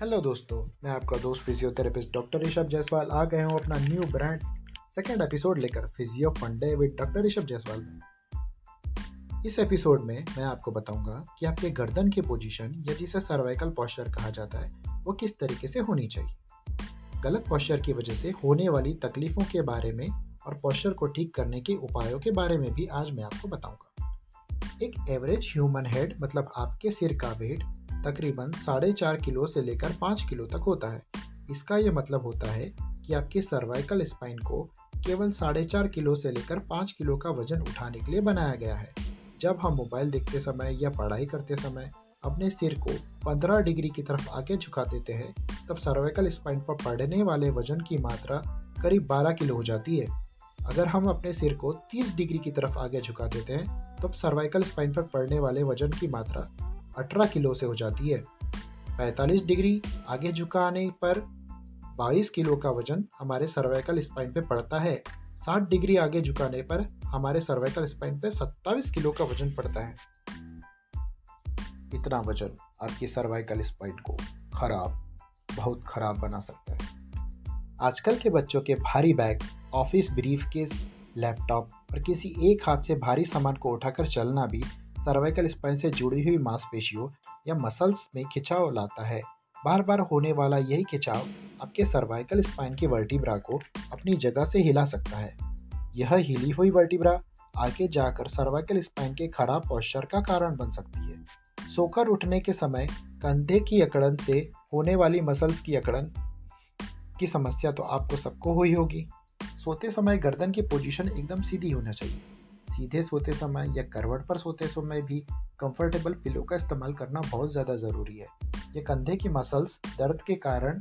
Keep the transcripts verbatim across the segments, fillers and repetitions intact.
Hello दोस्तों, मैं आपका दोस्त फिजियोथेरेपिस्ट डॉक्टर ऋषभ जयसवाल आ गए हूँ अपना न्यू ब्रांड सेकंड एपिसोड लेकर फिजियो फंडे विद डॉक्टर ऋषभ जयसवाल में। इस एपिसोड में मैं आपको बताऊंगा कि आपके गर्दन की पोजीशन या जिसे सर्वाइकल पॉस्चर कहा जाता है वो किस तरीके से होनी चाहिए, गलत पॉस्चर की वजह से होने वाली तकलीफों के बारे में और पॉस्चर को ठीक करने के उपायों के बारे में भी आज मैं आपको बताऊँगा। एक एवरेज ह्यूमन हेड मतलब आपके सिर का वेट तकरीबन साढ़े चार किलो से लेकर पाँच किलो तक होता है। इसका ये मतलब होता है कि आपकी सर्वाइकल स्पाइन को केवल साढ़े चार किलो से लेकर पाँच किलो का वजन उठाने के लिए बनाया गया है। जब हम मोबाइल देखते समय या पढ़ाई करते समय अपने सिर को पंद्रह डिग्री की तरफ आगे झुका देते हैं, तब सर्वाइकल स्पाइन पर पड़ने वाले वजन की मात्रा करीब बारह किलो हो जाती है। अगर हम अपने सिर को तीस डिग्री की तरफ आगे झुका देते हैं, तब सर्वाइकल स्पाइन पर पड़ने वाले वजन की मात्रा अठारह किलो से हो जाती है। पैंतालीस डिग्री आगे झुकाने पर बाईस किलो का वजन हमारे सर्वाइकल स्पाइन पे पड़ता है। साठ डिग्री आगे झुकाने पर हमारे सर्वाइकल स्पाइन पे सत्ताईस किलो का वजन पड़ता है। इतना वजन आपकी सर्वाइकल स्पाइन को खराब, बहुत खराब बना सकता है। आजकल के बच्चों के भारी बैग, ऑफिस ब्रीफकेस, लैपटॉप और किसी एक हाथ से भारी सामान को उठाकर चलना भी सर्वाइकल स्पाइन से जुड़ी हुई मांसपेशियों या मसल्स में खिंचाव लाता है। बार बार होने वाला यही खिंचाव आपके सर्वाइकल स्पाइन की वर्टिब्रा को अपनी जगह से हिला सकता है। यह हिली हुई वर्टिब्रा आगे जाकर सर्वाइकल स्पाइन के खराब पोस्चर का कारण बन सकती है। सोकर उठने के समय कंधे की अकड़न से होने वाली मसल्स की अकड़न की समस्या तो आपको सबको हुई होगी। सोते समय गर्दन की पोजीशन एकदम सीधी होना चाहिए। सीधे सोते समय या करवट पर सोते समय भी कंफर्टेबल पिलो का इस्तेमाल करना बहुत ज़्यादा ज़रूरी है। ये कंधे की मसल्स दर्द के कारण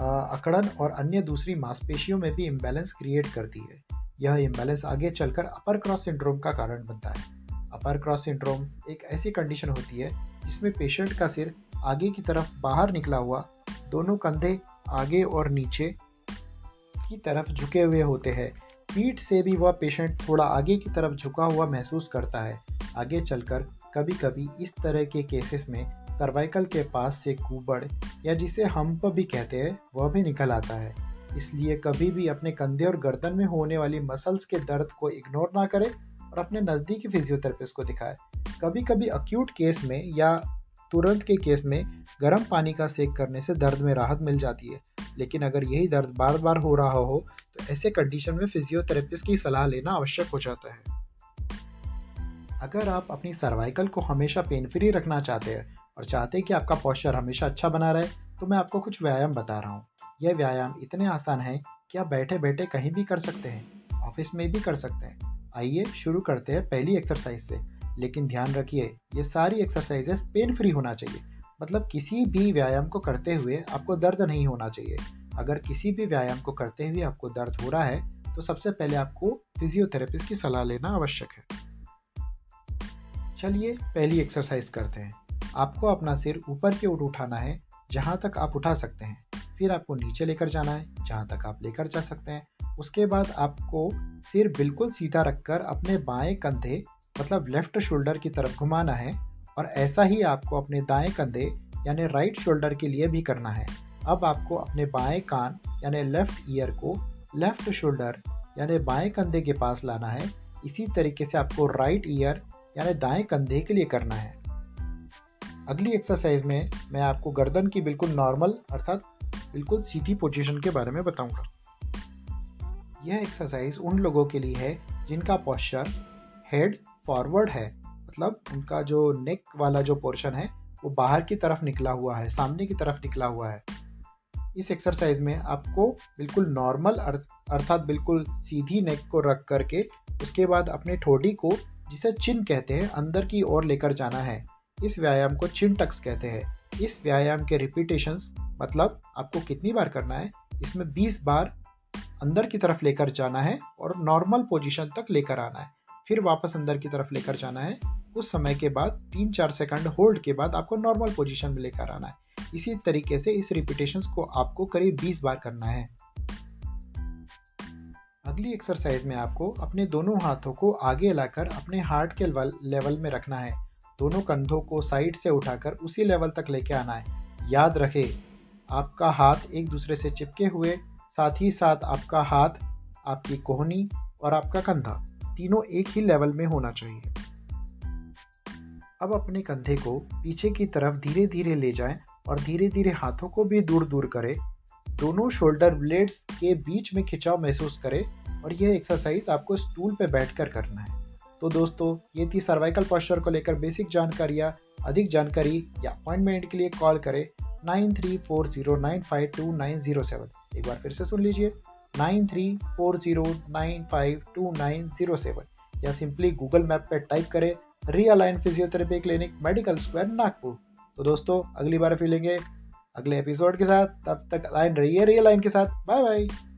अकड़न और अन्य दूसरी मांसपेशियों में भी इम्बैलेंस क्रिएट करती है। यह इम्बैलेंस आगे चलकर अपर क्रॉस सिंड्रोम का कारण बनता है। अपर क्रॉस सिंड्रोम एक ऐसी कंडीशन होती है जिसमें पेशेंट का सिर आगे की तरफ बाहर निकला हुआ, दोनों कंधे आगे और नीचे की तरफ झुके हुए होते हैं। पीठ से भी वह पेशेंट थोड़ा आगे की तरफ झुका हुआ महसूस करता है। आगे चलकर कभी कभी इस तरह के केसेस में सर्वाइकल के पास से कुबड़ या जिसे हम्प भी कहते हैं वह भी निकल आता है। इसलिए कभी भी अपने कंधे और गर्दन में होने वाली मसल्स के दर्द को इग्नोर ना करें और अपने नज़दीकी फिजियोथेरेपिस्ट को दिखाएं। कभी कभी अक्यूट केस में या तुरंत के केस में गर्म पानी का सेक करने से दर्द में राहत मिल जाती है, लेकिन अगर यही दर्द बार बार हो रहा हो तो ऐसे कंडीशन में फिजियोथेरेपिस्ट की सलाह लेना आवश्यक हो जाता है। अगर आप अपनी सर्वाइकल को हमेशा पेन फ्री रखना चाहते हैं और चाहते हैं कि आपका पोस्चर हमेशा अच्छा बना रहे, तो मैं आपको कुछ व्यायाम बता रहा हूँ। यह व्यायाम इतने आसान हैं कि आप बैठे बैठे कहीं भी कर सकते हैं, ऑफिस में भी कर सकते हैं। आइए शुरू करते हैं पहली एक्सरसाइज से, लेकिन ध्यान रखिए ये सारी एक्सरसाइजेस पेन फ्री होना चाहिए, मतलब किसी भी व्यायाम को करते हुए आपको दर्द नहीं होना चाहिए। अगर किसी भी व्यायाम को करते हुए आपको दर्द हो रहा है तो सबसे पहले आपको फिजियोथेरेपिस्ट की सलाह लेना आवश्यक है। चलिए पहली एक्सरसाइज करते हैं। आपको अपना सिर ऊपर की ओर उठाना है जहाँ तक आप उठा सकते हैं, फिर आपको नीचे लेकर जाना है जहाँ तक आप लेकर जा सकते हैं। उसके बाद आपको सिर बिल्कुल सीधा रखकर अपने बाएं कंधे मतलब लेफ्ट शोल्डर की तरफ घुमाना है और ऐसा ही आपको अपने दाएं कंधे यानी राइट शोल्डर के लिए भी करना है। अब आपको अपने बाएं कान यानी लेफ़्ट ईयर को लेफ़्ट शोल्डर यानी बाएं कंधे के पास लाना है। इसी तरीके से आपको राइट ईयर यानी दाएं कंधे के लिए करना है। अगली एक्सरसाइज में मैं आपको गर्दन की बिल्कुल नॉर्मल अर्थात बिल्कुल सीधी पोजीशन के बारे में बताऊंगा। यह एक्सरसाइज उन लोगों के लिए है जिनका पोस्चर हेड फॉरवर्ड है, मतलब उनका जो नेक वाला जो पोर्शन है वो बाहर की तरफ निकला हुआ है, सामने की तरफ निकला हुआ है। इस एक्सरसाइज में आपको बिल्कुल नॉर्मल अर्थात बिल्कुल सीधी नेक को रख करके उसके बाद अपने ठोड़ी को जिसे चिन कहते हैं अंदर की ओर लेकर जाना है। इस व्यायाम को चिन टक्स कहते हैं। इस व्यायाम के रिपीटेशंस मतलब आपको कितनी बार करना है, इसमें बीस बार अंदर की तरफ लेकर जाना है और नॉर्मल पोजीशन तक लेकर आना है, फिर वापस अंदर की तरफ लेकर जाना है। उस समय के बाद तीन चार सेकंड होल्ड के बाद आपको नॉर्मल पोजीशन में लेकर आना है। इसी तरीके से इस रिपीटेशंस को आपको करीब बीस बार करना है। अगली एक्सरसाइज में आपको अपने दोनों हाथों को आगे लाकर अपने हार्ट के लेवल में रखना है। दोनों कंधों को साइड से उठाकर उसी लेवल तक लेके आना है। याद रखें, आपका हाथ एक दूसरे से चिपके हुए, साथ ही साथ आपका हाथ, आपकी कोहनी और आपका कंधा तीनों एक ही लेवल में होना चाहिए। अब अपने कंधे को पीछे की तरफ धीरे धीरे ले जाएं और धीरे धीरे हाथों को भी दूर दूर करें। दोनों शोल्डर ब्लेड्स के बीच में खिंचाव महसूस करें और यह एक्सरसाइज आपको स्टूल पर बैठकर करना है। तो दोस्तों, ये थी सर्वाइकल पॉस्चर को लेकर बेसिक जानकारियां। अधिक जानकारी या अपॉइंटमेंट के लिए कॉल करें nine three four zero nine five two nine zero seven. एक बार फिर से सुन लीजिए nine three four zero nine five two nine zero seven, या सिंपली गूगल मैप पर टाइप करें Realign physiotherapy clinic, medical square, Nagpur. तो दोस्तों, अगली बार मिलेंगे अगले एपिसोड के साथ। तब तक लाइन रहिए रियालाइन के साथ। Bye bye.